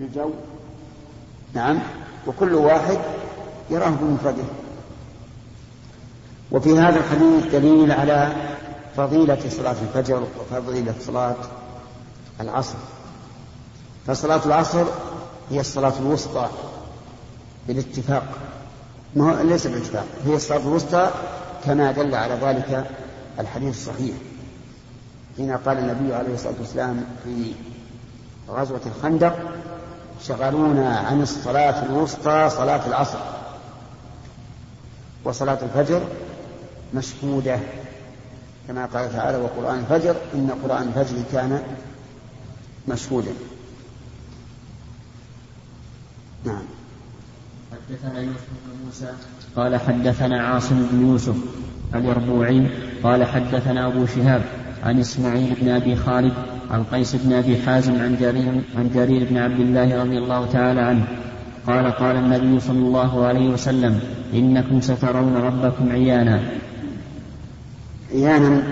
الجو، نعم، وكل واحد يراه بمفرده. وفي هذا الحديث دليل على فضيلة صلاة الفجر وفضيلة صلاة العصر. فصلاة العصر هي الصلاة الوسطى بالاتفاق، ليس بالاتفاق، هي الصلاة الوسطى كما دل على ذلك الحديث الصحيح حين قال النبي عليه الصلاة والسلام في غزوة الخندق: شغلونا عن الصلاة الوسطى صلاة العصر، وصلاة الفجر مشهودة كما قال تعالى: وقرآن الفجر إن قرآن الفجر كان مشهودا. نعم. حدثنا يوسف بن موسى قال حدثنا عاصم بن يوسف اليربوعي قال حدثنا أبو شهاب عن إسماعيل بن أبي خالد عن قيس بن أبي حازم عن جرير بن عبد الله رضي الله تعالى عنه قال: قال النبي صلى الله عليه وسلم: إنكم سترون ربكم عيانا. عيانا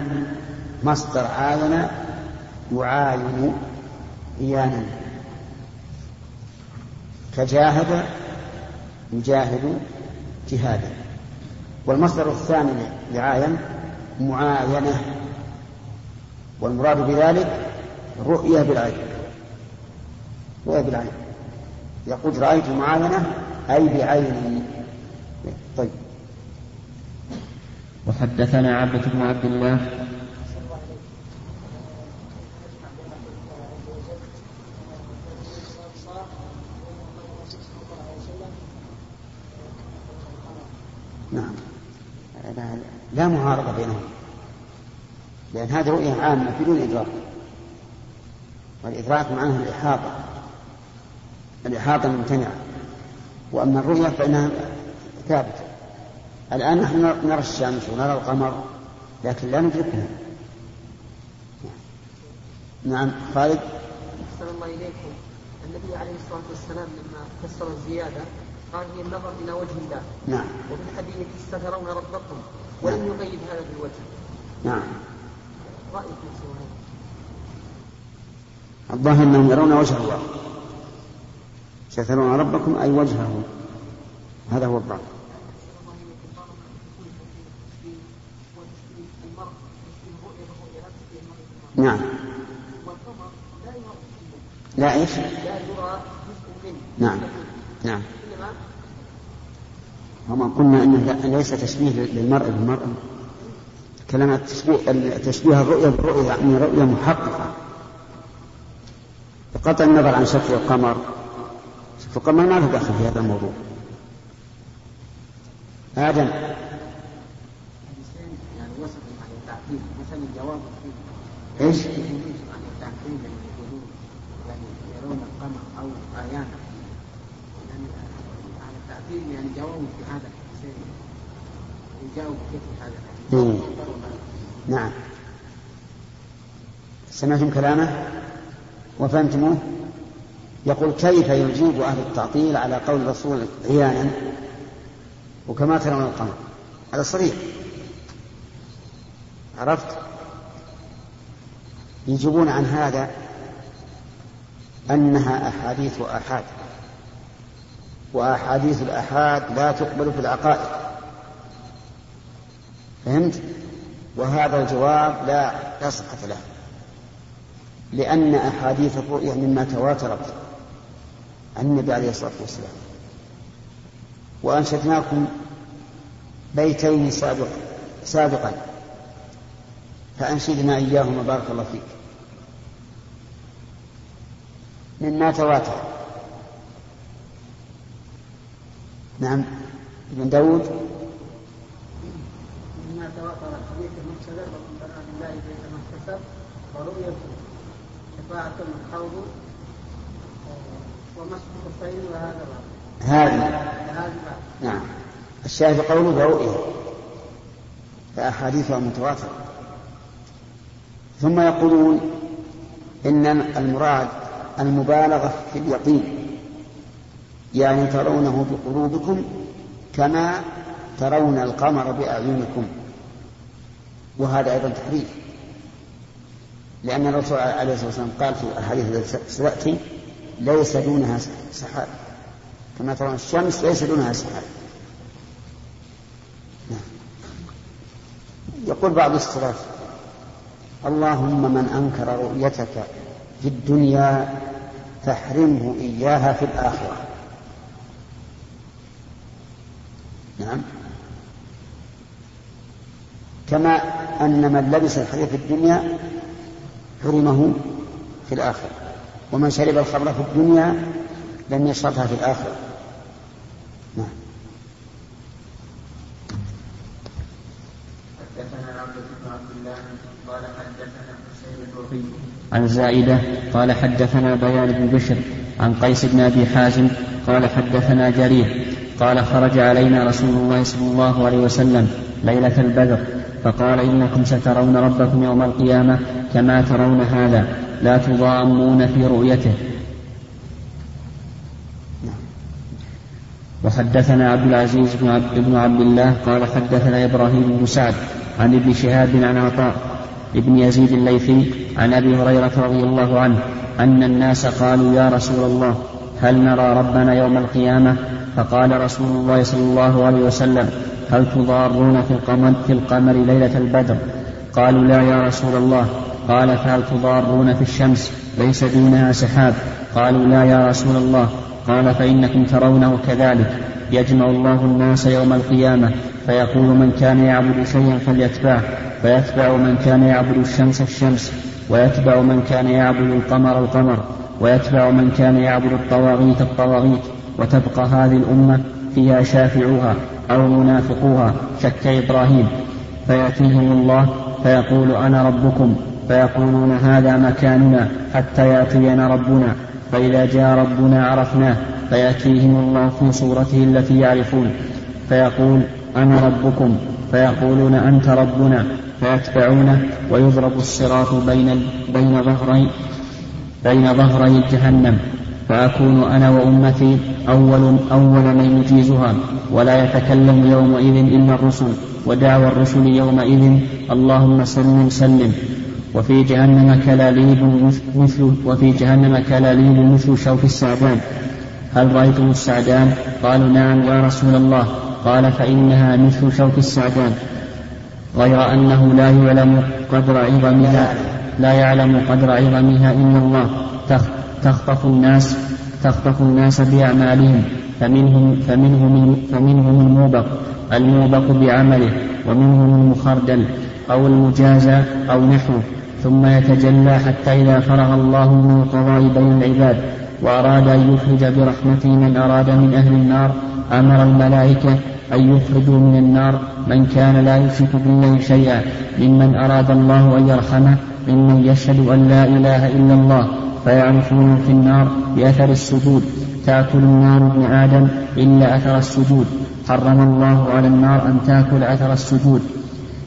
مصدر عاين، يعاين عيانا، كجاهد يجاهد جهادا. والمصدر الثاني لعاين معاينة، والمراد بذلك رؤية بالعين. رؤية بالعين يقول: رأيت معاينة أي بعيني. طيب. وحدثنا عبد بن عبد الله لا معارضة بينهم، لأن هذه رؤية عامة بدون إدراك، والإدراك معناه الإحاطة، الإحاطة ممتنعة، وأما الرؤية فإنها ثابتة. الآن نحن نرى الشمس ونرى القمر لكن لا ندركها. نعم. خالد. أحسن الله إليكم. النبي عليه الصلاة والسلام لما فسر الزيادة قال: هي النظر إلى وجه الله. نعم. وفي الحديث: سترون ربكم، ولم يقيد هذا بالوجه. نعم. رأيكم سواء. الظاهر أنهم يرون وجه الله. سترون ربكم أي وجهه، هذا هو الظاهر. نعم. لا إيش؟ نعم. نعم. وما قلنا أنه ليس تشبيه للمرء بالمرء، كلمة تشبيه الرؤية بالرؤية يعني رؤية محققة، بقطع النظر عن شكل القمر. شكل القمر ما له دخل في هذا الموضوع. آدم. ايش؟ يعني جاوبوا في هذا الحسين. نعم. سمعتم كلامه وفهمتموه. يقول: كيف يجيب أهل التعطيل على قول الرسول عيانا وكما ترون القمر؟ هذا صريح. عرفت؟ يجيبون عن هذا أنها أحاديث وآحاد، وأحاديث الآحاد لا تقبل في العقائد. فهمت؟ وهذا الجواب لا صحة له، لأن أحاديث الرؤية مما تواترت عن النبي عليه الصلاة والسلام. وأنشدناكم بيتين سابقا فأنشدنا إياهما بارك الله فيك مما تواتر. نعم. ابن داود. مما تواتر حديث المحتسب ومن بنى لله بيت المحتسب ورؤية شفاعة من حوض ومسح الخفين وهذا بعد. هذا. نعم. الشاهد قوله رؤية، فأحاديثها متواترة. ثم يقولون إن المراد المبالغة في اليقين، يعني ترونه بقلوبكم كما ترون القمر بأعينكم. وهذا أيضا تحريف، لأن الرسول عليه الصلاة والسلام قال في الحديث الذي سيأتي: ليس دونها سحاب كما ترون، الشمس ليس دونها سحاب. يقول بعض السلف: اللهم من أنكر رؤيتك في الدنيا فاحرمه إياها في الآخرة. نعم، كما أن من لبس الحرير في الدنيا حرمه في الآخرة، ومن شرب الخمر في الدنيا لم يشربها في الآخرة. نعم. عن زائدة قال حدثنا بيان بن بشر عن قيس بن أبي حازم قال حدثنا جرير قال خرج علينا رسول الله صلى الله عليه وسلم ليلة البدر فقال: إنكم سترون ربكم يوم القيامة كما ترون هذا لا تضامون في رؤيته. وحدثنا عبد العزيز بن عبد الله قال حدثنا إبراهيم بن سعد عن ابن شهاب عن عطاء ابن يزيد الليثي عن أبي هريرة رضي الله عنه أن الناس قالوا: يا رسول الله، هل نرى ربنا يوم القيامة؟ فقال رسول الله صلى الله عليه وسلم: هل تضارون في القمر ليلة البدر؟ قالوا: لا يا رسول الله. قال: فهل تضارون في الشمس ليس دونها سحاب؟ قالوا: لا يا رسول الله. قال: فإنكم ترونه كذلك. يجمع الله الناس يوم القيامة فيقول: من كان يعبد شيئا فليتبعه، فيتبع من كان يعبد الشمس الشمس، ويتبع من كان يعبد القمر القمر، ويتبع من كان يعبد الطواغيت الطواغيت، وتبقى هذه الأمة فيها شافعوها أو منافقوها شك إبراهيم، فيأتيهم الله فيقول: أنا ربكم، فيقولون: هذا مكاننا حتى يأتينا ربنا، فإذا جاء ربنا عرفناه، فيأتيهم الله في صورته التي يعرفون، فيقول: أنا ربكم، فيقولون: أنت ربنا، فيتبعونه، ويضرب الصراط بين ظهري جهنم، فأكون أنا وأمتي أول من يجيزها، ولا يتكلم يومئذ إلا الرسل، ودعوى الرسل يومئذ: اللهم سلم سلم. وفي جهنم كلاليب مثل شوك السعدان. هل رأيتم السعدان؟ قالوا: نعم يا رسول الله. قال: فإنها مثل شوك السعدان، غير أنه لا يعلم قدر عظمها إلا الله. تخطف الناس بأعمالهم، فمنهم الموبق بعمله، ومنهم المخردل أو المجازى أو نحوه، ثم يتجلى حتى إذا فرغ الله من القضاء بين العباد وأراد أن يخرج برحمته من أراد من أهل النار، أمر الملائكة أن يخرجوا من النار من كان لا يشرك بالله شيئا ممن أراد الله أن يرحمه، ممن يشهد أن لا إله إلا الله، فيعرفون في النار بأثر السجود. تأكل النار ابن آدم إلا أثر السجود، حرم الله على النار أن تأكل أثر السجود.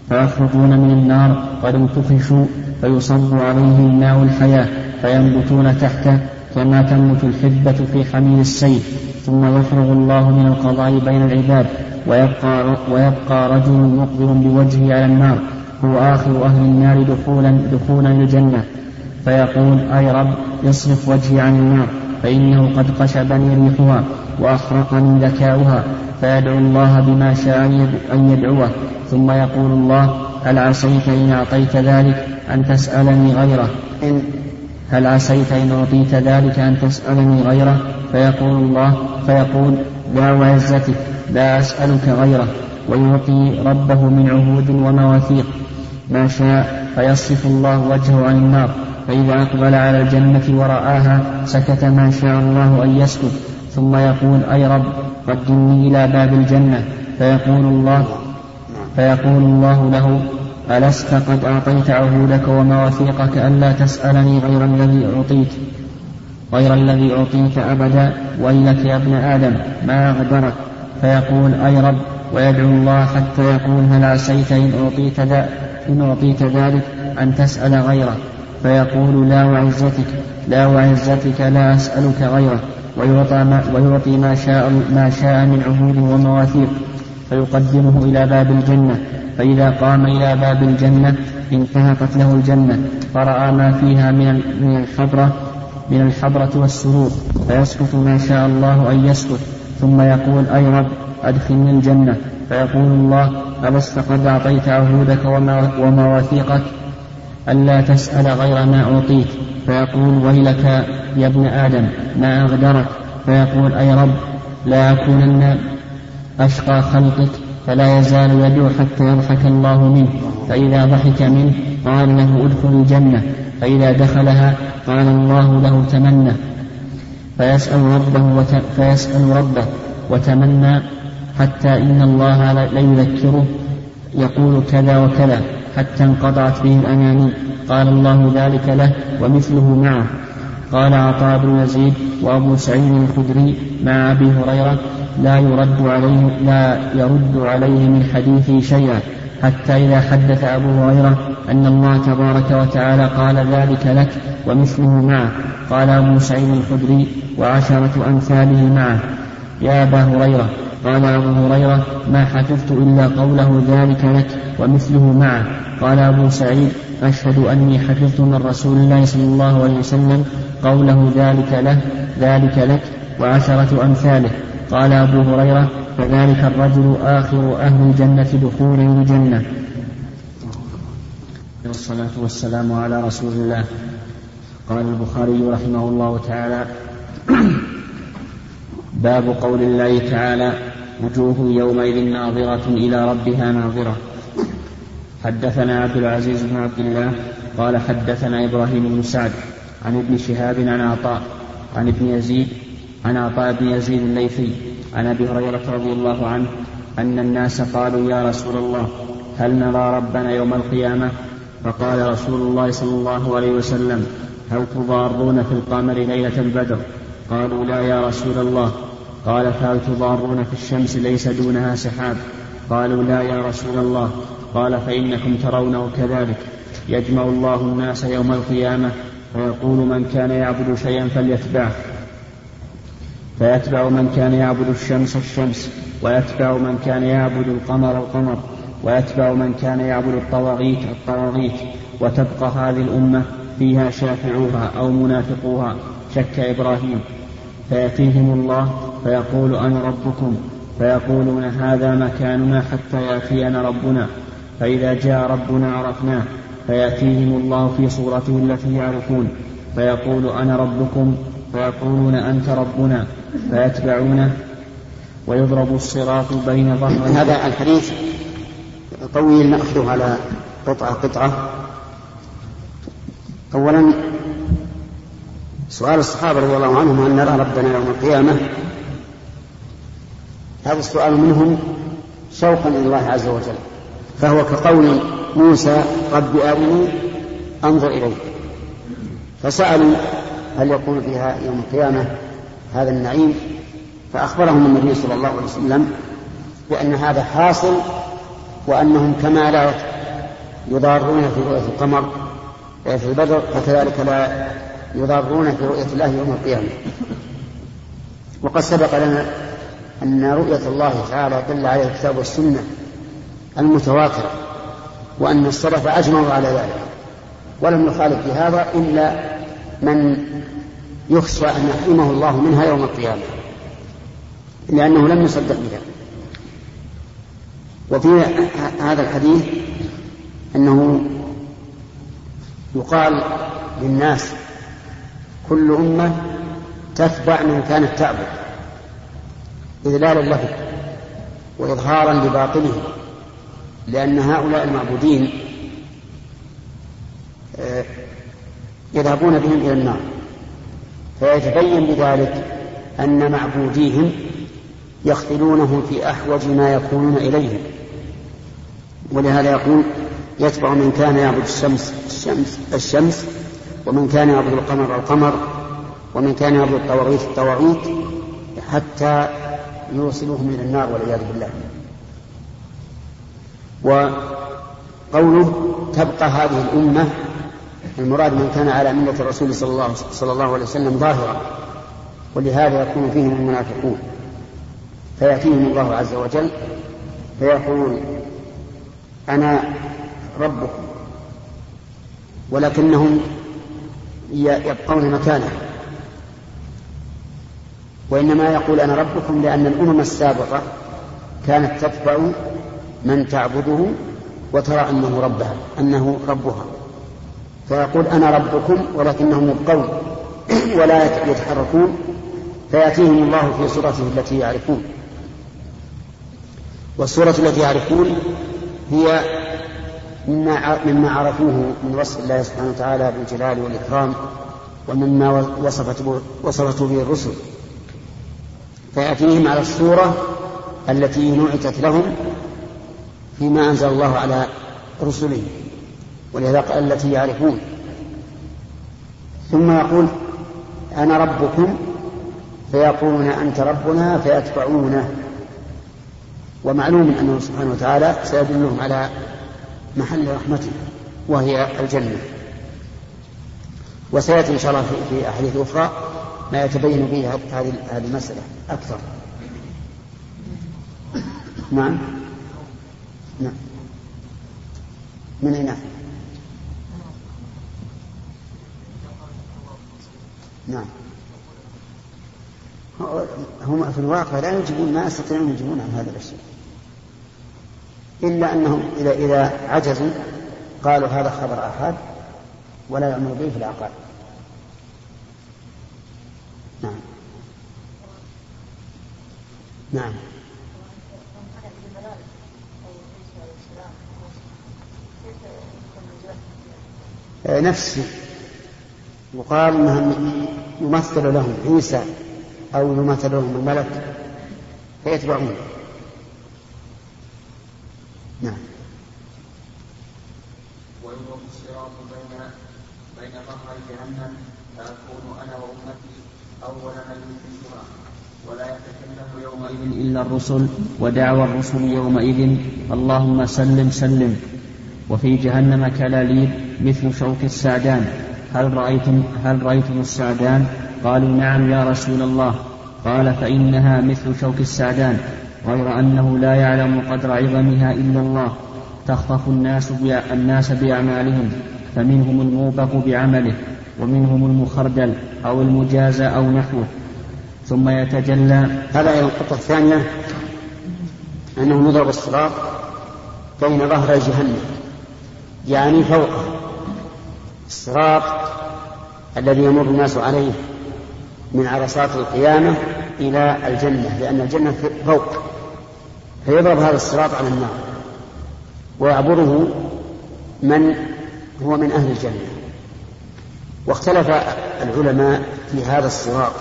فيخرجون من النار قد انتخشوا، فيصب عليهم ماء الحياة، فينبتون تحته كما تنبت الحبة في حميل السيف. ثم يفرغ الله من القضاء بين العباد، ويبقى رجل مقبل بوجهه على النار، هو آخر أهل النار دخولا للجنة، فيقول: أي رب، يصرف وجهي عن النار، فإنه قد قشبني ريحها وأحرقني ذكاؤها. فيدعو الله بما شاء أن يدعوه، ثم يقول الله: هل عسيت إن أعطيت ذلك أن تسألني غيره؟ فيقول الله، لا وعزتك لا أسألك غيره. ويعطي ربه من عهود ومواثيق ما شاء، فيصرف الله وجهه عن النار. فإذا أقبل على الجنة ورآها سكت ما شاء الله أن يسكت، ثم يقول: أي رب، قدمني إلى باب الجنة. فيقول الله له: ألست قد أعطيت عهودك ومواثيقك ألا تسألني غير الذي أعطيت أبدا، ويلك يا ابن آدم ما أغدرك. فيقول: أي رب، ويدعو الله حتى يقول: هل عسيت إن أعطيت ذلك أن تسأل غيره؟ فيقول: لا وعزتك لا أسألك غيره. ويعطي ما شاء من عهود ومواثيق، فيقدمه إلى باب الجنة. فإذا قام إلى باب الجنة انتهقت له الجنة، فرأى ما فيها من الحضرة من الحبرة والسرور، فيسكت ما شاء الله أن يسكت، ثم يقول: أي رب أدخلني الجنة، فيقول الله: ألست قد أعطيت عهودك ومواثيقك ألا تسأل غير ما أعطيت، فيقول: ويلك يا ابن آدم ما أغدرك، فيقول: أي رب لا أكونن أشقى خلقك، فلا يزال يدعو حتى يضحك الله منه، فإذا ضحك منه قال له: ادخل الجنة، فإذا دخلها قال الله له: تمنى، فيسأل ربه وتمنى، حتى إن الله لا يذكره يقول كذا وكذا حتى انقطعت به الأماني. قال الله ذلك له ومثله معه. قال عطاء بن يزيد وأبو سعيد الخدري مع أبي هريرة: لا يرد عليه من حديثه شيئا، حتى إذا حدث أبو هريرة أن الله تبارك وتعالى قال ذلك لك ومثله معه، قال أبو سعيد الخدري: وعشرة أمثاله معه يا أبا هريرة. قال أبو هريرة: ما حفظت إلا قوله ذلك لك ومثله معه. قال أبو سعيد: أشهد أني حفظت من رسول الله صلى الله عليه وسلم قوله ذلك لك وعشرة أمثاله. قال أبو هريرة: فذلك الرجل آخر أهل الجنة دخولا الجنة. والصلاة والسلام على رسول الله. قال البخاري رحمه الله تعالى: باب قول الله تعالى: وجوه يومئذ ناظرة إلى ربها ناظرة. حدثنا عبد العزيز بن عبد الله قال حدثنا إبراهيم بن سعد عن ابن شهاب عن عطاء عن ابن يزيد عن عطاء بن يزيد الليثي عن أبي هريرة رضي الله عنه أن الناس قالوا: يا رسول الله، هل نرى ربنا يوم القيامة؟ فقال رسول الله صلى الله عليه وسلم: هل تضارون في القمر ليلة البدر؟ قالوا: لا يا رسول الله. قال: فهل تضارون في الشمس ليس دونها سحاب؟ قالوا: لا يا رسول الله. قال: فإنكم ترونه كذلك. يجمع الله الناس يوم القيامة ويقول: من كان يعبد شيئا فليتبعه، فيتبع من كان يعبد الشمس الشمس، ويتبع من كان يعبد القمر القمر، ويتبع من كان يعبد الطواغيت الطواغيت، وتبقى هذه الأمة فيها شافعوها أو منافقوها، شك إبراهيم. فيأتيهم الله فيقول: أنا ربكم، فيقولون: هذا مكاننا حتى يأتينا ربنا، فإذا جاء ربنا عرفناه. فيأتيهم الله في صورته التي يعرفون، فيقول: أنا ربكم، فيقولون: أنت ربنا، فيتبعونه، ويضرب الصراط بين ظهرين. هذا الحديث طويل، نأخذه على قطعة قطعة. أولا، سؤال الصحابة رضي الله عنهم: هل نرى ربنا يوم القيامة؟ هذا السؤال منهم شوقا إلى الله عز وجل، فهو كقول موسى: رب أرني أنظر إليك. فسألوا: هل يكون فيها يوم القيامة هذا النعيم؟ فأخبرهم النبي صلى الله عليه وسلم بأن هذا حاصل، وأنهم كما لا يضارون في رؤية القمر في البدر فكذلك لا يضارون في رؤية الله يوم القيامة. وقد سبق لنا أن رؤية الله تعالى دل عليه الكتاب والسنة المتواترة، وأن السلف أجمعوا على ذلك، ولم يخالف بهذا إلا من يخشى أن يحرمه الله منها يوم القيامة، لأنه لم يصدق بها. وفي هذا الحديث أنه يقال للناس: كل أمة تتبع من كانت تعبد، إذلالا له وإظهارا لباطله، لأن هؤلاء المعبودين يذهبون بهم إلى النار، فيتبين بذلك أن معبوديهم يخذلونهم في أحوج ما يكونون إليهم. ولهذا يقول: يتبع من كان يعبد الشمس ومن كان يعبد القمر القمر، ومن كان يعبد الطواغيت الطواغيت، حتى يوصلوهم إلى النار والعياذ بالله. وقوله: تبقى هذه الأمة، المراد من كان على ملة الرسول صلى الله عليه وسلم ظاهرا، ولهذا يكون فيهم المنافقون. فيأتيهم الله عز وجل فيقول: أنا ربكم، ولكنهم يبقون مكانه وإنما يقول أنا ربكم لأن الأمم السابقة كانت تتبع من تعبده وترى أنه ربها أنه ربها، فيقول أنا ربكم ولكنهم يبقون ولا يتحركون، فيأتيهم الله في صورته التي يعرفون. والصورة التي يعرفون هي مما عرفوه من وصف الله سبحانه وتعالى بالجلال والإكرام، ومما وصفته به الرسل، فيأتيهم على الصورة التي نعتت لهم فيما أنزل الله على رسله، ولذلك التي يعرفون. ثم يقول أنا ربكم فيقولون أنت ربنا فيتبعونه. ومعلوم أنه سبحانه وتعالى سيدلهم على محل رحمته وهي الجنة. وسيأتي إن شاء الله في أحاديث أخرى ما يتبين فيه هذه المسألة أكثر. نعم نعم من هنا نعم هم في الواقع لا يجبون ما يستطيعون يجبون عن هذا الشيء، إلا أنهم إذا عجزوا قالوا هذا خبر أحد ولا يعمل به في العقائد. نعم نعم نفسه وقال أنهم يمثل لهم عيسى أو يمثل لهم الملك فيتبعونه. نعم ويوم الصراط بين مخرج جهنم فأكون أنا وأمتي أول من يدركها ولا يتكلم يومئذ إلا الرسل ودعوى الرسل يومئذ اللهم سلم سلم. وفي جهنم كلاليب مثل شوك السعدان هل رأيتم السعدان؟ قالوا نعم يا رسول الله. قال فإنها مثل شوك السعدان غير أنه لا يعلم قدر عظمها إلا الله، تخطف الناس بأعمالهم، فمنهم الموبق بعمله ومنهم المخردل أو المجازى أو نحوه، ثم يتجلى. هذا القطعة الثانية أنه يضرب الصراط بين ظهر جهنم، يعني فوقه. الصراط الذي يمر الناس عليه من عرصات القيامة إلى الجنة، لأن الجنة فوق، فيضرب هذا الصراط على النار ويعبره من هو من أهل الجنة. واختلف العلماء في هذا الصراط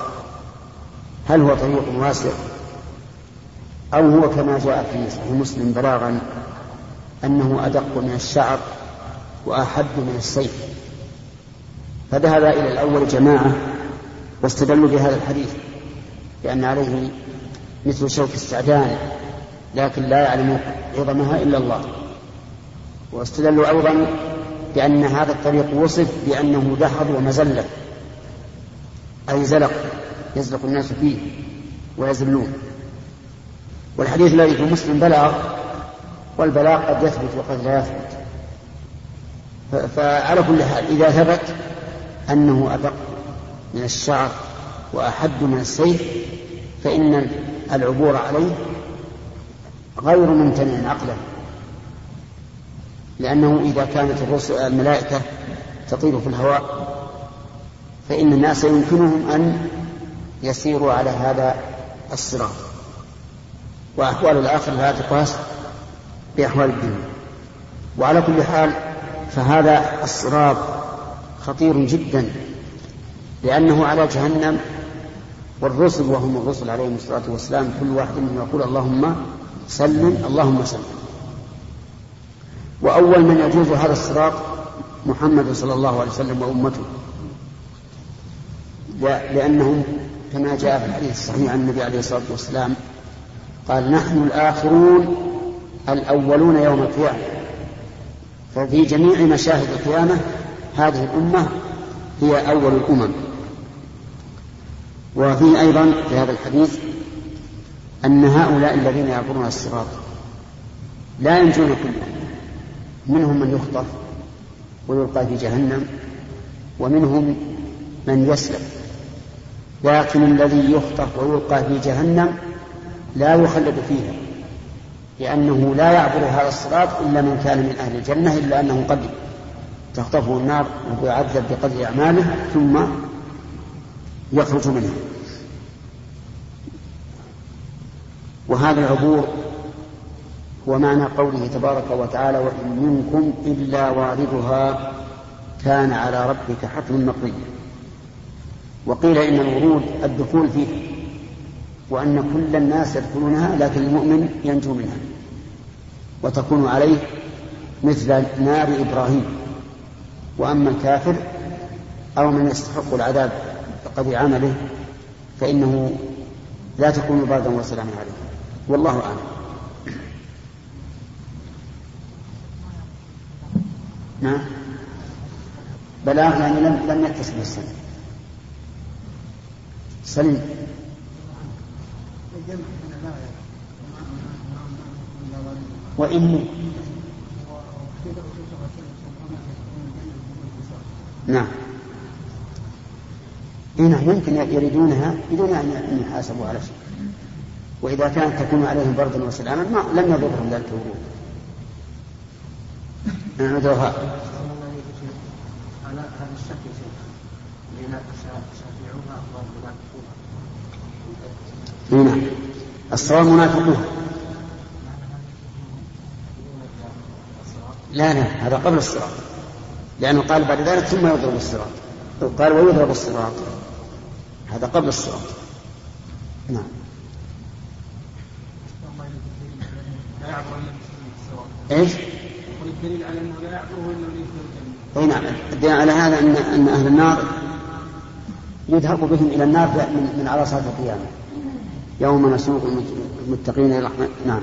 هل هو طريق واسع أو هو كما جاء في صحيح مسلم بلاغا أنه أدق من الشعر وأحد من السيف. فذهب إلى الأول جماعة واستدلوا بهذا الحديث لأن عليه مثل شوك السعدان لكن لا يعلم عظمها إلا الله، واستدلوا أيضا بأن هذا الطريق وصف بأنه دحض ومزلة، أي زلق يزلق الناس فيه ويزلون. والحديث الذي في مسلم بلغ، والبلاغ قد يثبت وقد لا يثبت. فعلى كل حال إذا ثبت أنه أدق من الشعر وأحد من السيف فإن العبور عليه غير ممتنع عقلا، لأنه إذا كانت الملائكة تطير في الهواء فإن الناس يمكنهم أن يسيروا على هذا الصراط. وأحوال الآخر لا تقاس بأحوال الدنيا. وعلى كل حال فهذا الصراط خطير جدا لأنه على جهنم، والرسل وهم الرسل عليهم الصلاة والسلام كل واحد منهم يقول اللهم سلم اللهم سلم. وأول من يجوز هذا الصراط محمد صلى الله عليه وسلم وأمته، لأنهم كما جاء في الحديث الصحيح عن النبي عليه الصلاة والسلام قال نحن الآخرون الأولون يوم القيامة. ففي جميع مشاهد القيامة هذه الأمة هي أول الأمم. وفيه أيضا في هذا الحديث أن هؤلاء الذين يعبرون الصراط لا ينجون كلهم، منهم من يخطف ويلقى في جهنم، ومنهم من يسلم لكن الذي يخطف ويلقى في جهنم لا يخلد فيها، لأنه لا يعبر هذا الصراط إلا من كان من أهل الجنة، إلا أنه قد تخطفه النار ويعذب بقدر أعماله ثم يخرج منها. وهذا العبور هو معنى قوله تبارك وتعالى وإن منكم إلا واردها كان على ربك حتما مقضيا. وقيل إن الورود الدخول فيه، وأن كل الناس يدخلونها لكن المؤمن ينجو منها، وتكون عليه مثل نار إبراهيم. وأما الكافر أو من يستحق العذاب بقدر عمله فإنه لا تكون بردا وسلاما عليه، والله أعلم. نعم بلاغ يعني لم يكتسب السنة سليم. وإني نعم إنهم يمكن يريدونها بدون أن يحاسبوا على شيء، وإذا كانت تكون عليهم بردا وسلاما لم يضرهم ذلك الورود. ندعوها على هذا الشكل لنا شافعوها والمنافقون. الصواب منافقوها، لا هذا قبل الصراط، لأنه قال بعد ذلك ثم يضرب الصراط، قال ويضرب الصراط، هذا قبل الصراط. نعم ايش الدليل على أنه لا يعبره إلا من يدخل الجنة؟ الدليل على هذا أن أهل النار يذهب بهم إلى النار من على صلاة القيامة يوم نسوق المتقين إلى رحمة. نعم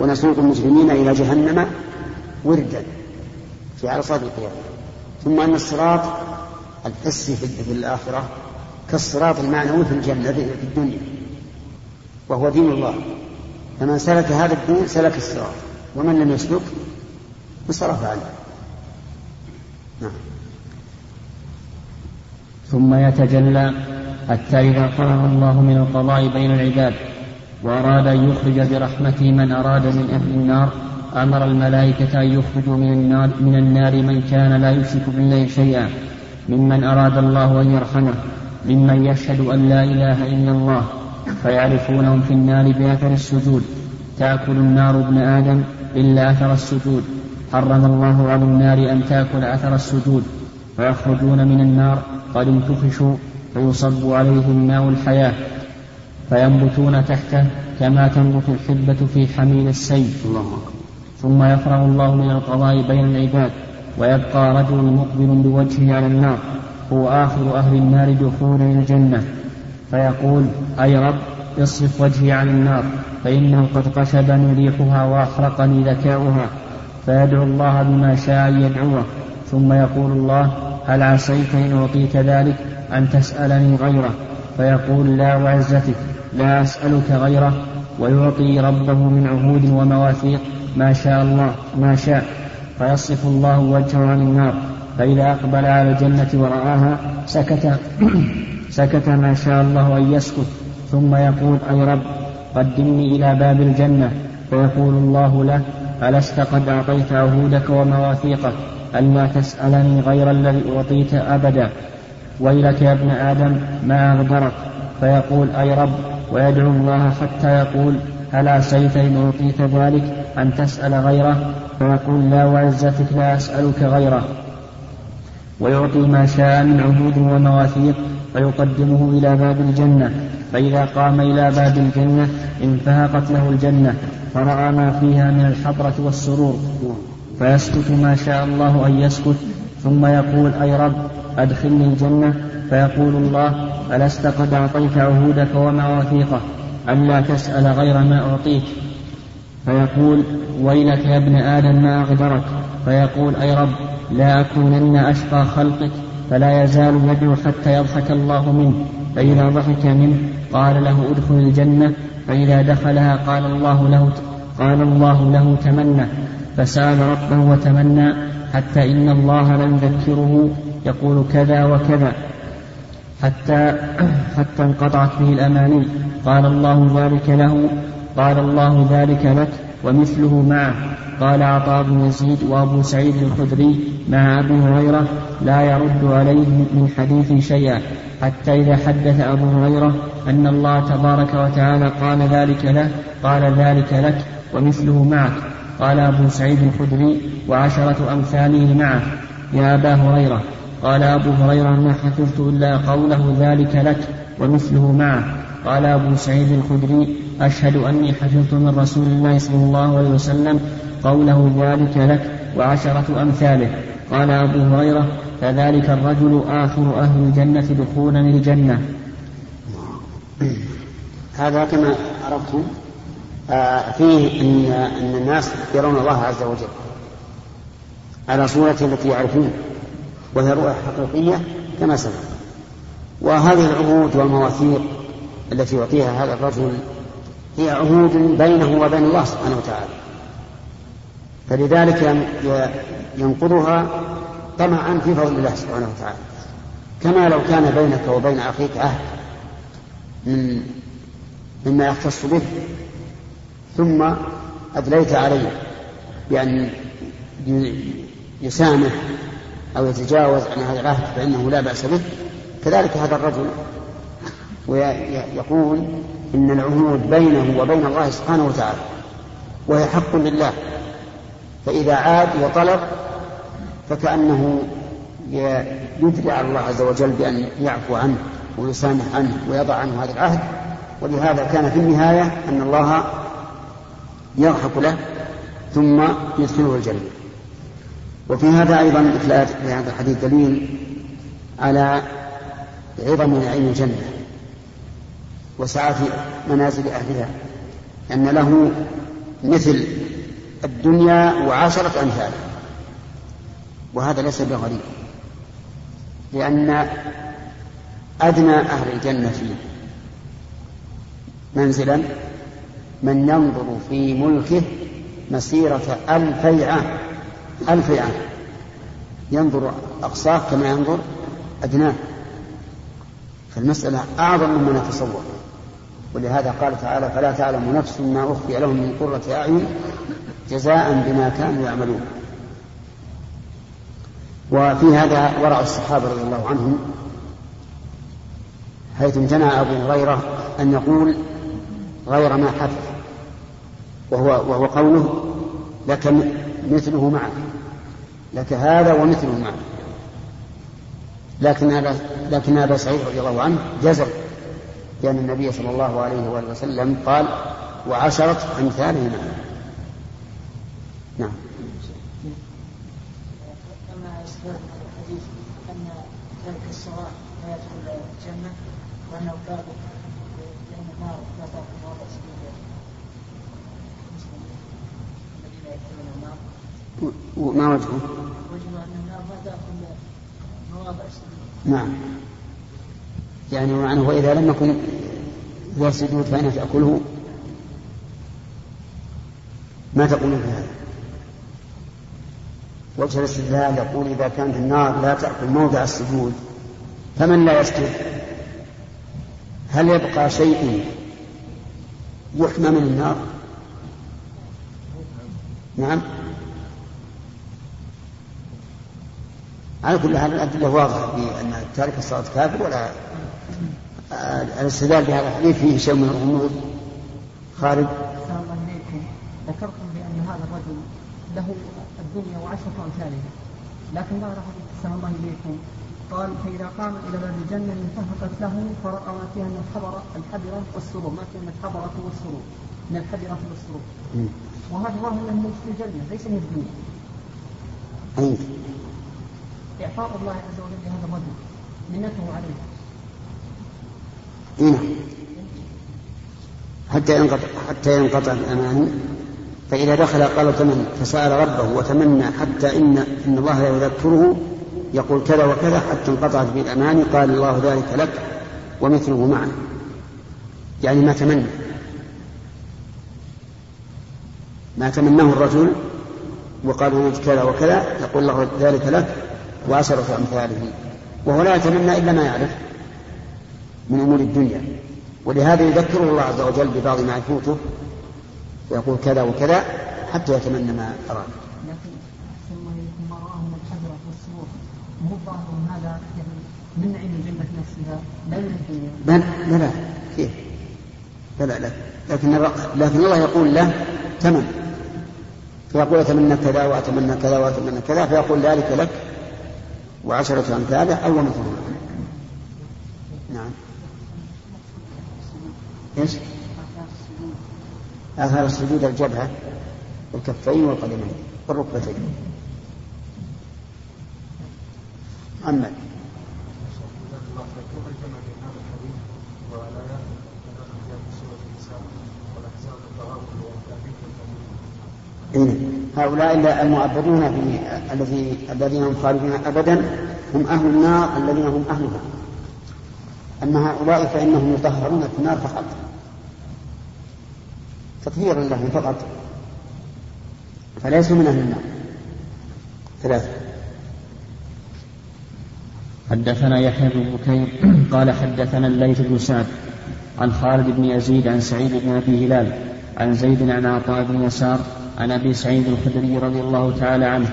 ونسوق المجرمين إلى جهنم وردا في على صلاة القيامة. ثم أن الصراط الحسي في الآخرة كالصراط المعنوي في الجنة في الدنيا، وهو دين الله، فمن سلك هذا الدين سلك الصراط، ومن لم يسلك بصرف عنه. نعم. ثم يتجلى حتى إذا فرغ الله من القضاء بين العباد وأراد أن يخرج برحمته من أراد من أهل النار أمر الملائكة أن يخرجوا من النار من كان لا يشرك بالله شيئا ممن أراد الله أن يرحمه ممن يشهد أن لا إله إلا الله فيعرفونهم في النار بأثر السجود، تأكل النار ابن آدم إلا أثر السجود، حرم الله على النار أن تأكل أثر السجود، فيخرجون من النار قد انتفشوا فيصب عليهم ماء الحياة فينبتون تحته كما تنبت الحبة في حميل السيف. ثم يفرغ الله من القضاء بين العباد ويبقى رجل مقبل بوجهه على النار هو آخر أهل النار دخولا الجنة، فيقول أي رب اصرف وجهي عن النار فإنه قد قشبني ريحها وأحرقني ذكاؤها، فيدعو الله بما شاء يدعوه. ثم يقول الله هل عسيت إن أعطيت ذلك أن تسألني غيره؟ فيقول لا وعزتك لا أسألك غيره، ويعطي ربه من عهود ومواثيق ما شاء الله ما شاء. فيصرف الله وجهه عن النار، فإذا أقبل على الجنة ورآها سكت ما شاء الله أن يسكت. ثم يقول أي رب قدمني إلى باب الجنة، فيقول الله له ألست قد أعطيت عهودك ومواثيقك ألا تسألني غير الذي أعطيت أبدا، ويلك يا ابن آدم ما أغدرك، فيقول أي رب، ويدعو الله حتى يقول هل عسيت إن أعطيت ذلك أن تسأل غيره؟ فيقول لا وعزتك لا أسألك غيره، ويعطي ما شاء من عهود ومواثيق فيقدمه إلى باب الجنة. فإذا قام إلى باب الجنة انفهقت له الجنة فرأى ما فيها من الحضرة والسرور، فيسكت ما شاء الله أن يسكت. ثم يقول أي رب أدخلني الجنة، فيقول الله ألست قد أعطيت عهودك ومواثيقك ألا تسأل غير ما أعطيك؟ فيقول ويلك يا ابن آدم ما أغدرك، فيقول أي رب لا أكونن أشقى خلقك، فلا يزال يدعو حتى يضحك الله منه، فإذا ضحك منه قال له أدخل الجنة، فإذا دخلها قال الله له تمنى، فسأل ربه وتمنى حتى إن الله لم يذكره يقول كذا وكذا، حتى انقطعت به الأماني. قال الله ذلك له، قال الله ذلك لك ومثله معه. قال عطاء بن يزيد وأبو سعيد الخدري مع أبي هريرة لا يرد عليه من حديث شيئا، حتى إذا حدث أبو هريرة أن الله تبارك وتعالى قال ذلك له قال ذلك لك ومثله معك. قال أبو سعيد الخدري وعشرة أمثاله معه يا أبا هريرة. قال أبو هريرة ما حفظت إلا قوله ذلك لك ومثله معه. قال أبو سعيد الخدري أشهد أني حفظت من رسول الله صلى الله عليه وسلم قوله ذلك لك وعشرة أمثاله. قال أبو هريرة فذلك الرجل آخر أهل الجنة دخولا للجنة. هذا كما عرفتم فيه أن الناس يرون الله عز وجل على صورته التي يعرفون، وهي رؤية حقيقية كما سبق. وهذه العهود والمواثيق التي يعطيها هذا الرجل هي عهود بينه وبين الله سبحانه وتعالى، فلذلك ينقضها طمعا في فضل الله سبحانه وتعالى، كما لو كان بينك وبين أخيك عهد مما يختص به ثم أدليت عليه بأن يسامح أو يتجاوز عن هذا العهد فإنه لا بأس به. كذلك هذا الرجل ويقول إن العهود بينه وبين الله سبحانه وتعالى وهي حق لله، فإذا عاد وطلب فكأنه يدري على الله عز وجل بأن يعفو عنه ويسامح عنه ويضع عنه هذا العهد. ولهذا كان في النهاية أن الله يرحق له ثم يدخله الجنة. وفي هذا أيضا في هذا الحديث دليل على عظم نعيم الجنة وسعة منازل أهلها، أن له مثل الدنيا وعشرة أمثال، وهذا ليس بغريب، لأن أدنى أهل الجنة منزلا من ينظر في ملكه مسيرة 2000 عام، ينظر أقصاه كما ينظر أدناه، فالمسألة أعظم مما نتصور. ولهذا قال تعالى فلا تعلم نفس ما أخفي لهم من قرة أعين جزاء بما كانوا يعملون. وفي هذا ورع الصحابة رضي الله عنهم، حيث امتنع أبو هريرة أن يقول غير ما حفظ، وهو قوله لك مثله معك، لك هذا ومثله معك. لكن أبا سعيد رضي الله عنه جزم، لأن النبي صلى الله عليه وآله وسلم قال وعشرة أمثاله معه. نعم. أما أسباب الحديث أن ترك الصلاة لا يدخل الجنة وأنه تارك لأنه لا تارك الوضع الذين يدخلون النار، ما وجهه؟ وجهه أن النار لا تأكل مواضع السجود. نعم، يعني معناه وإذا لم يكن ذا السجود فإنها تأكله. ما تقول في هذا؟ وجه الاستدلال يقول إذا كانت النار لا تأكل موضع السجود فمن لا يسجد هل يبقى شيء يحمى من النار؟ نعم. على كل حال الأدلة واضحة بأن تارك الصلاة كافر، ولا الاستدلال بهذا الحديث فيه شيء من الغموض خارج. ذكرتم بأن هذا الرجل له الدنيا وعشرة أمثالها، لكن ما رحب أحسن الله إليكم قال فإذا قام إلى باب الجنة انتهقت له فرأى ما فيها من الحبرة والسرور، ما فيها من الحبرة والسرور، من الحبرة والسرور، وهذا الله أنه في الجنة ليس من الدنيا. إعطاء الله عز وجل لهذا الرجل منته عليه. حتى ينقطع الأماني، فإذا دخل قال تمنى فسأل ربه وتمنى حتى إن الله لا يذكره يقول كذا وكذا حتى انقطعت به الأماني. قال الله ذلك لك ومثله معه، يعني ما تمناه الرجل وقالوا كذا وكذا يقول الله ذلك لك وعشرة أمثاله، وهو لا يتمنى إلا ما يعرف، من أمور الدنيا. ولهذا يذكره الله عز وجل ببعض ما يفوته ويقول كذا وكذا حتى يتمنى ما أراد. لكن أحسن الله يكون ما رآه من الحذرة والسرور مو بعضهم هذا من عين الجنة نفسها لا من الدنيا. لا كيف؟ لا لكن الله يقول له تمن، فيقول أتمنى كذا وأتمنى كذا وأتمنى كذا، فيقول ذلك لك وعشرة أمثاله أو مثله. نعم. إيش؟ آثار السجود الجبهة والكفين والقدمين والركبتين. أما هؤلاء المعبدون الذين هم خالدون أبدا هم أهل النار الذين هم أهلها، أما هؤلاء فإنهم يطهرون في النار فقط، تطهيرا لهم فقط، فليسوا من أهل النار. ثلاثة. حدثنا يحيى بن بكير قال حدثنا الليث بن سعد عن خالد بن يزيد عن سعيد بن أبي هلال عن زيد عن عطاء بن يسار عن أبي سعيد الخدري رضي الله تعالى عنه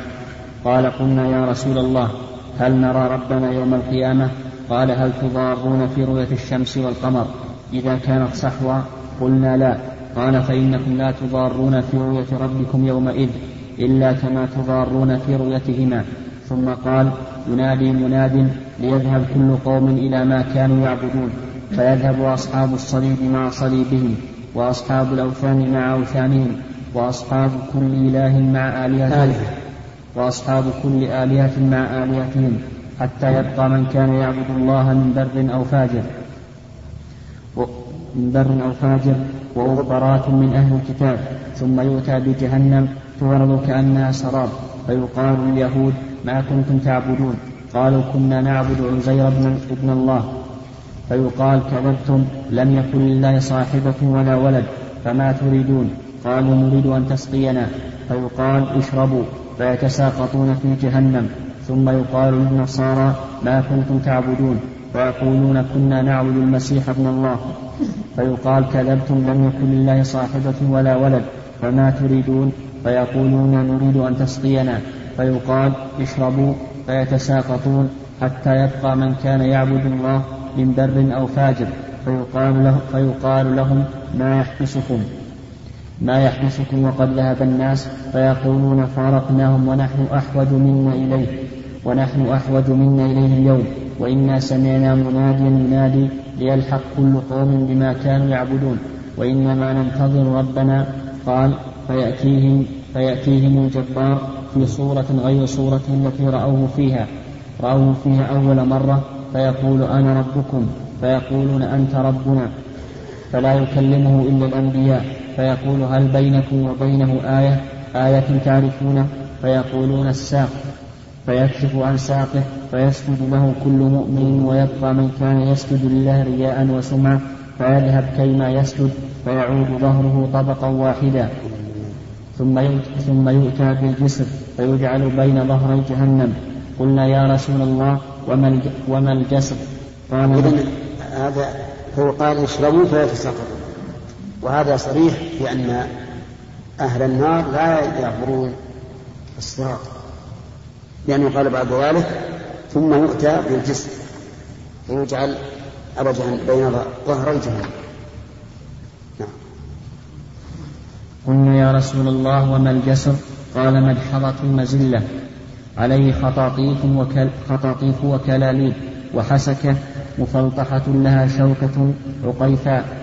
قال قلنا يا رسول الله هل نرى ربنا يوم القيامة؟ قال هل تضارون في رؤية الشمس والقمر إذا كانت صحوا؟ قلنا لا. قال فإنكم لا تضارون في رؤية ربكم يومئذ إلا كما تضارون في رؤيتهما. ثم قال ينادي مناد ليذهب كل قوم إلى ما كانوا يعبدون، فيذهب أصحاب الصليب مع صليبهم وأصحاب الأوثان مع أوثانهم وأصحاب كل إله مع آلهتهم وأصحاب كل آلهة مع آلهتهم حتى يبقى من كان يعبد الله من بر أو فاجر وغبرات من أهل الكتاب. ثم يؤتى بجهنم تعرض كأنها سراب، فيقال اليهود ما كنتم تعبدون؟ قالوا كنا نعبد عزير ابن الله. فيقال كذبتم، لم يكن لله صاحبة ولا ولد، فما تريدون؟ قالوا نريد أن تسقينا. فيقال اشربوا، فيتساقطون في جهنم. ثم يقال للنصارى ما كنتم تعبدون؟ فيقولون كنا نعبد المسيح ابن الله. فيقال كذبتم، لم يكن لله صاحبة ولا ولد، فما تريدون؟ فيقولون نريد أن تسقينا. فيقال اشربوا، فيتساقطون حتى يبقى من كان يعبد الله من بر أو فاجر، فيقال لهم ما يحبسكم وقد ذهب الناس؟ فيقولون فارقناهم ونحن أحوج منا إليه اليوم، وإنا سمعنا مناديا ينادي ليلحق كل قوم بما كانوا يعبدون، وإنما ننتظر ربنا. قال فيأتيهم الجبار في صورة غير صورة التي رأوه فيها أول مرة، فيقول أنا ربكم، فيقولون أنت ربنا، فلا يكلمه إلا الأنبياء. فيقول هل بينكم وبينه آية تعرفونه؟ فيقولون الساق، فيكشف عن ساقه، فيسجد له كل مؤمن، ويبقى من كان يسجد لله رياء وسمعة، فيذهب كيما يسجد، فيعود ظهره طبقا واحدا. ثم يؤتى بالجسر، فيجعل بين ظهري جهنم. قلنا يا رسول الله وما الجسر؟ قال هذا فيقال اشربوا فيتساقطون. وهذا صريح بأن أهل النار لا يعبرون الصراط، لأنه قال بعد ذلك ثم يؤتى بالجسر ويجعل أبجهن بين ظهري جهنم. نعم. قلنا يا رسول الله وما الجسر؟ قال مدحضة مزلة عليه خطاطيف وكلاليب وحسكة مفلطحة لها شوكة عقيفاء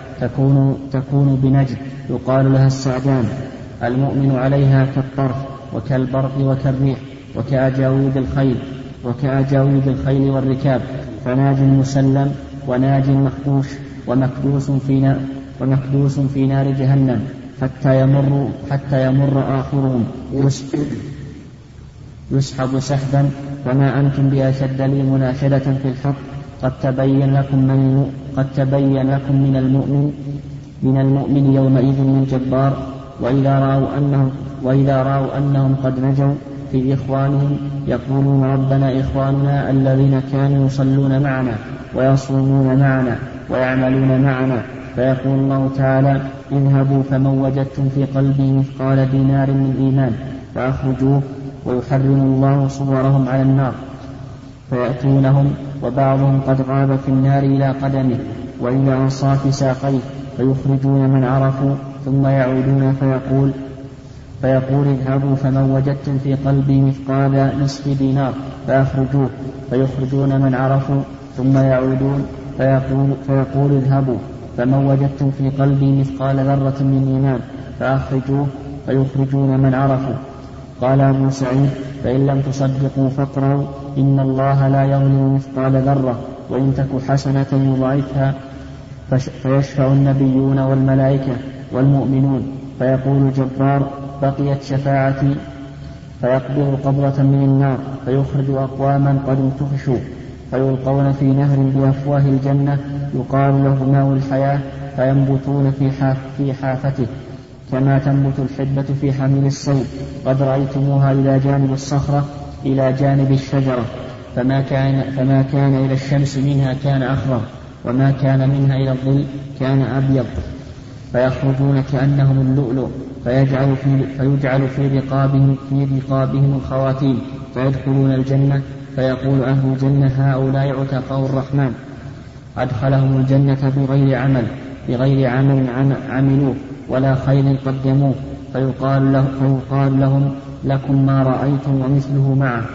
تكون بنجد، يقال لها السعدان. المؤمن عليها كالطرف وكالبرق وكالريح وكأجاويد الخيل والركاب، فناج مسلم وناج مخدوش ومكدوس في نار جهنم حتى يمر آخرهم يسحب سحبا. وما أنتم بأشد لي مناشدة في الحق، قد تبين لكم من المؤمن يومئذ من جبار. وإذا رأوا أنهم قد نجوا في إخوانهم يقولون ربنا إخواننا الذين كانوا يصلون معنا ويصومون معنا ويعملون معنا. فيقول الله تعالى: اذهبوا فمن وجدتم في قلبه مثقال دينار من إيمان فأخرجوه، ويحرم الله صورهم على النار فيأتونهم وبعضهم قد غاب في النار إلى قدمه وإلى أنصاف ساقيه، فيخرجون من عرفوا ثم يعودون فيقول اذهبوا فمن وجدتم في قلبي مثقال نصف دينار فأخرجوه، فيخرجون من عرفوا ثم يعودون فيقول اذهبوا فمن وجدتم في قلبي مثقال ذرة من إيمان فأخرجوه، فيخرجون من عرفوا. قال أبو سعيد: فإن لم تصدقوا فاقرأوا: إن الله لا يظلم مثقال ذرة وإن تك حسنة يضاعفها فيشفع النبيون والملائكة والمؤمنون. فيقول جبار: بقيت شفاعتي. فيقبض قبضة من النار فيخرج أقواما قد انتفشوا، فيلقون في نهر بأفواه الجنة يقال له ماء الحياة، فينبتون في حافته كما تنبت الحبة في حميل الصيد، قد رأيتموها إلى جانب الصخرة إلى جانب الشجرة. فما كان إلى الشمس منها كان أخضر، وما كان منها إلى الظل كان أبيض. فيخرجون كأنهم اللؤلؤ، فيجعل في رقابهم الخواتيم، فيدخلون الجنة. فيقول أهل الجنة: هؤلاء عتقاء الرحمن، أدخلهم الجنة بغير عمل عملوه ولا خير قدموه. فيقال لهم: لكم ما رأيتم ومثله معه.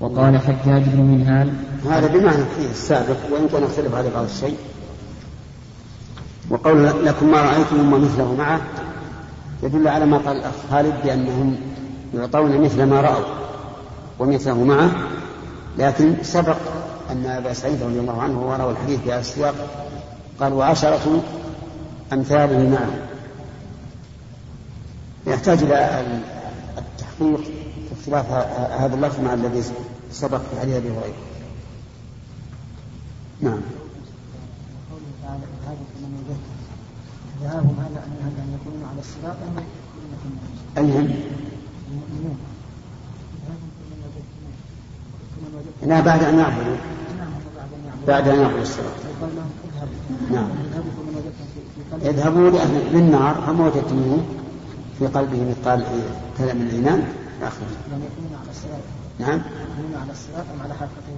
وقال حجاج بن منهال: هذا بمعنى فيه السابق، وإن كان اختلف على بعض الشيء. وقول لكم ما رأيتم ومثله معه يدل على ما قال الأخ خالد بأنهم يعطون مثل ما رأوا ومثله معه، لكن سبق أن أبا سعيد رضي الله عنه وروى الحديث في السياق قال: وعشرة أمثاله معه. يحتاج إلى التحقيق في اختلاف هذا اللفظ مع الذي سبق في حديث أبي هريرة. نعم. جاءهم هذا أن يكونوا على الصراط أنهم يؤمنون لا بعد أن يعبروا الصراط. نعم، يذهبوا للنار فما وجدتموه في قلبه مثقال كذا من الإيمان آخر. نعم، يكونون على الصراط أم على حافته؟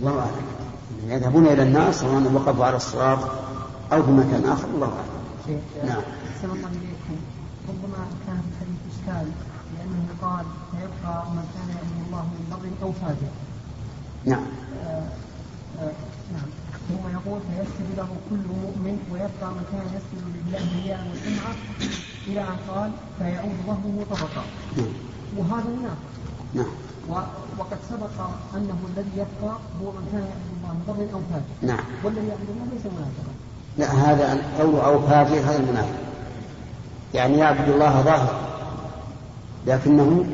الله أعلم. يذهبون إلى النار سواء وقفوا على الصراط أو في مكان آخر، الله أعلم. نعم. سلام الله عليكم. ربما كان الحديث إشكال لأنه قال يبقى من كان يؤمن الله من بر أو فاجر. نعم. نعم. هو يقول: فيسجد له كل مؤمن، ويبقى من كان يسجد لله رياء وسمعة، إلى أن قال: فيعود ظهره طبقا. نعم. وهذا منافق. نعم. وقد سبق أنه الذي يبقى هو من كان يؤمن الله من بر أو فاجر. نعم. والذي يؤمن الله ليس منافقا. لا، هذا قول أو فاجر هذا المنافق، يعني يعبد الله ظاهر لكنه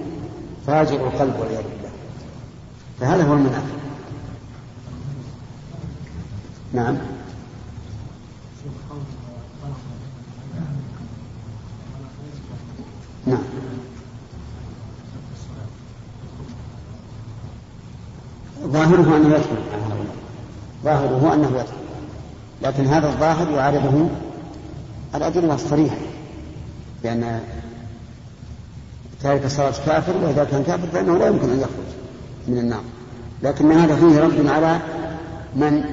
فاجر القلب والعياذ بالله، فهذا هو المنافق. نعم. نعم. ظاهره أنه يدخل، ظاهره أنه يدخل، لكن هذا الظاهر يعارضه الأدلة الصريحة بأن تارك الصلاة كافر، وإذا كان كافر فإنه لا يمكن أن يخرج من النار، لكن هذا فيه رد على من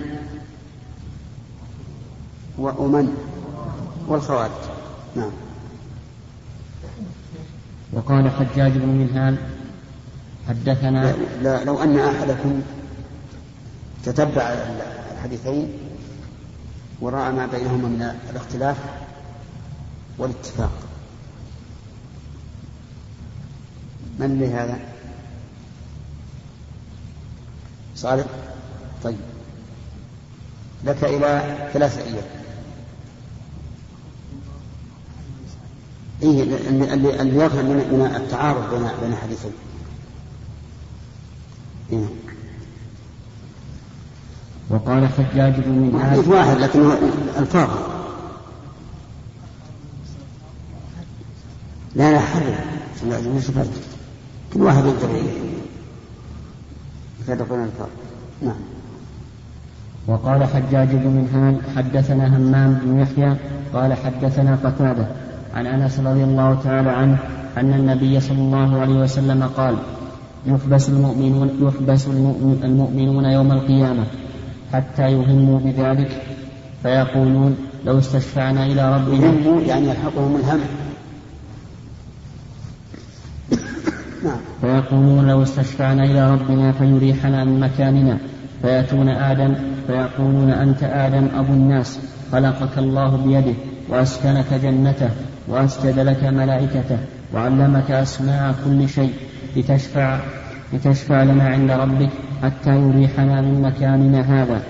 وأمن والخوارج. نعم. وقال حجاج بن منهال: حدثنا لو أن أحدكم تتبع الحديثين ورأى ما بينهما من الاختلاف والاتفاق. من لهذا؟ صالح؟ طيب، لك إلى 3 أيام. إيه اللي يظهر من التعارض بين حديثين. إيه. وقال حجاج بن منهال: حديث واحد لكن الفاظ لا حرج، مش فرق، كل واحد يقدر يقول الفرق. نعم. وقال حجاج بن منهال حدثنا همام بن يحيى قال حدثنا قتادة عن أنس رضي الله تعالى عنه أن النبي صلى الله عليه وسلم قال يحبس المؤمنون يوم القيامة حتى يهموا بذلك فيقولون لو استشفعنا إلى ربنا. يهموا يعني يلحقهم الهم. فيقولون لو استشفعنا إلى ربنا فيريحنا من مكاننا فيأتون آدم فيقولون أنت آدم أبو الناس خلقك الله بيده وأسكنك جنته وأسجد لك ملائكته وعلمك أسماء كل شيء لتشفع لنا عند ربك حتى يريحنا من مكاننا هذا.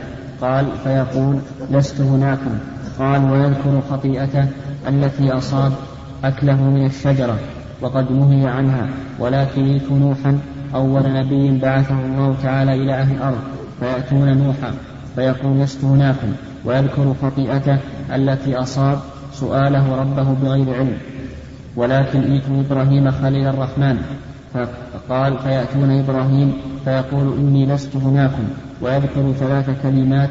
قال فيقول لست هناكم. قال ويذكر خطيئته التي أصاب أكله من الشجرة وقد نهي عنها ولكن ائتوا نوحا أول نبي بعثه الله تعالى إلى أهل الأرض فيأتون نوحا فيقول لست هناكم ويذكر خطيئته التي أصاب سؤاله ربه بغير علم ولكن ائتوا إبراهيم خليل الرحمن. فقال فيأتون إبراهيم فيقول إني لست هناكم ويذكر 3 كلمات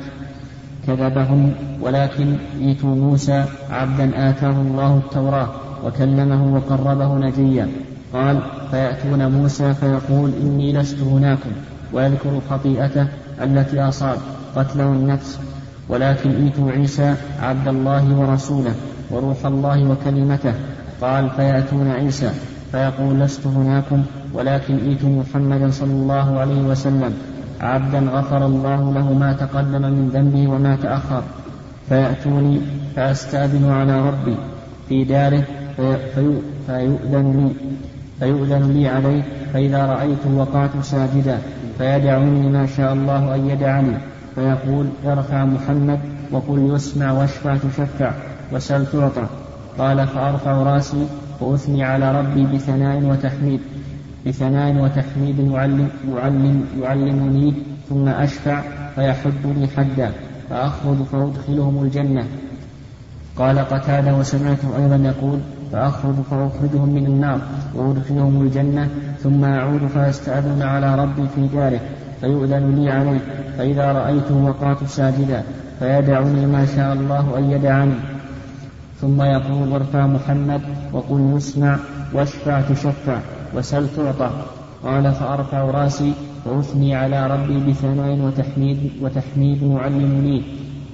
كذبهم ولكن ائتوا موسى عبدا آتاه الله التوراة وكلمه وقربه نجيا. قال فيأتون موسى فيقول إني لست هناكم ويذكر خطيئته التي أصاب قتله النفس ولكن ائتوا عيسى عبد الله ورسوله وروح الله وكلمته. قال فيأتون عيسى فيقول لست هناكم ولكن ائتوا محمدا صلى الله عليه وسلم عبدا غفر الله له ما تقدم من ذنبه وما تأخر فيأتوني فأستأذن على ربي في داره فيؤذن لي عليه فإذا رأيته وقعت ساجدا فيدعوني ما شاء الله أن يدعني فيقول ارفع محمد وقل يسمع واشفع تشفع وسل تعطى. قال فأرفع راسي وأثني على ربي بثناء وتحميد يعلمني ثم أشفع فيحدني حدا فأخرج فأدخلهم الجنة. قال قتادة وسمعته أيضا يقول فأخرج فأخرجهم من النار وأدخلهم الجنة ثم أعود فأستأذن على ربي في داره فيؤذن لي عليه فإذا رأيته وقعت ساجدا فيدعني ما شاء الله أن يدعني ثم يقول ارفع محمد وقل يسمع واشفع تشفع وسل تعطى. قال فأرفع راسي وأثني على ربي بثناء وتحميد يعلمني.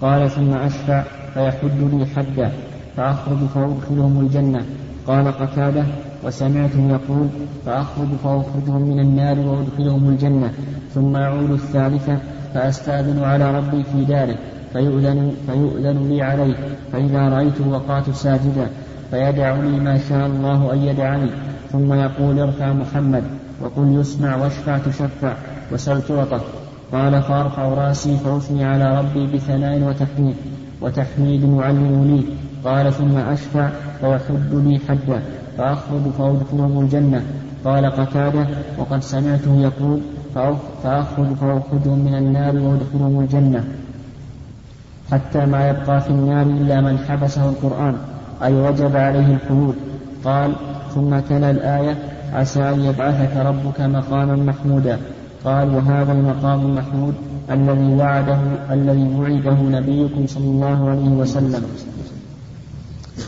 قال ثم أشفع فيحد لي حدا فأخرج فأدخلهم الجنة. قال قتادة وسمعته يقول فأخرج فأخرجهم من النار وأدخلهم الجنة ثم أعود 3 فأستأذن على ربي في داره فيؤذن لي عليه فإذا رأيته وقعت ساجدا فيدعني ما شاء الله أن يدعني ثم يقول ارفع محمد وقل يسمع واشفع تشفع وسل تعطى. قال فأرفع راسي فأثني على ربي بثناء وتحميد يعلمني. قال ثم أشفع فيحد لي حدا فأخرج فأدخلهم الجنة. قال قتادة وقد سمعته يقول فأخرج فأخرجهم من النار وأدخلهم الجنة حتى ما يبقى في النار إلا من حبسه القرآن أي وجب عليه الخلود. قال ثم تلا الآية عسى أن يبعثك ربك مقاما محمودا. قال وهذا المقام المحمود الذي وعده نبيكم صلى الله عليه وسلم.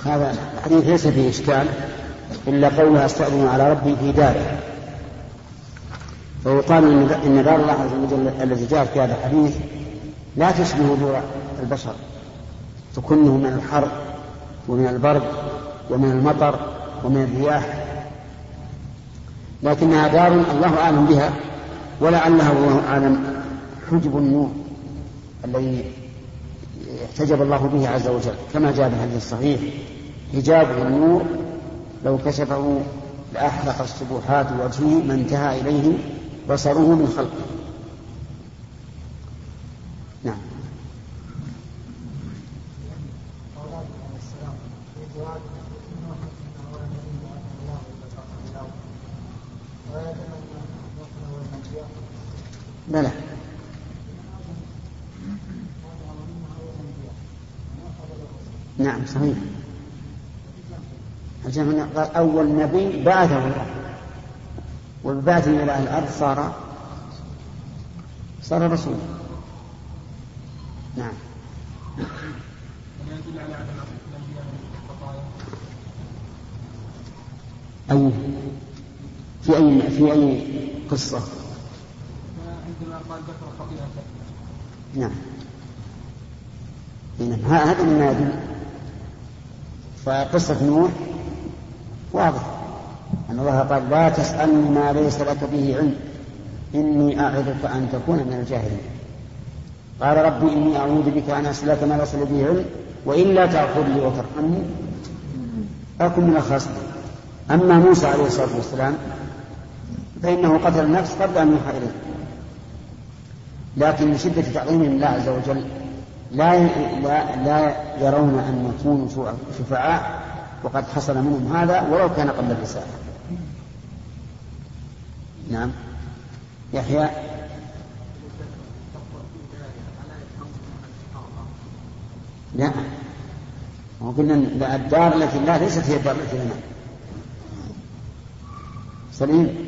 هذا الحديث ليس فيه إشكال إلا قولها استأذن على ربي في داره. فيقال إن دار الله عز وجل الذي جاء في هذا الحديث لا تشبه دور البشر تكنه من الحر ومن البرد ومن المطر ومن الرياح، لكنها دار الله أعلم بها ولعلها الله أعلم حجب النور الذي احتجب الله به عز وجل كما جاء في الحديث الصحيح حجابه النور لو كشفه لأحرق السبحات وجهه ما انتهى إليه بصره من خلقه. نعم. لا نعم صحيح عشان أول نبي بعثه الله وبعثه إلى الأرض صار رسول. نعم. أو في أي قصة عندما قال ذكر خطيئة. نعم هذا من النادي. فقصة نوح واضح أن الله قال لا تسألني ما ليس لك به علم إني أعذك أن تكون من الجاهلين. قال رب إني أعوذ بك أن أسألك ما ليس لك به علم وإلا تغفر لي وترحمني أكن من الخاسرين. أما موسى عليه الصلاة والسلام فإنه قتل النفس قبل أن يوحى إليه، لكن من شدة تعظيمهم الله عز وجل لا يرون أن يكونوا شفعاء، وقد حصل منهم هذا ولو كان قبل الرسالة. نعم يحيى. نعم وقلنا الدار التي لا ليست هي الدار التي لنا. سليم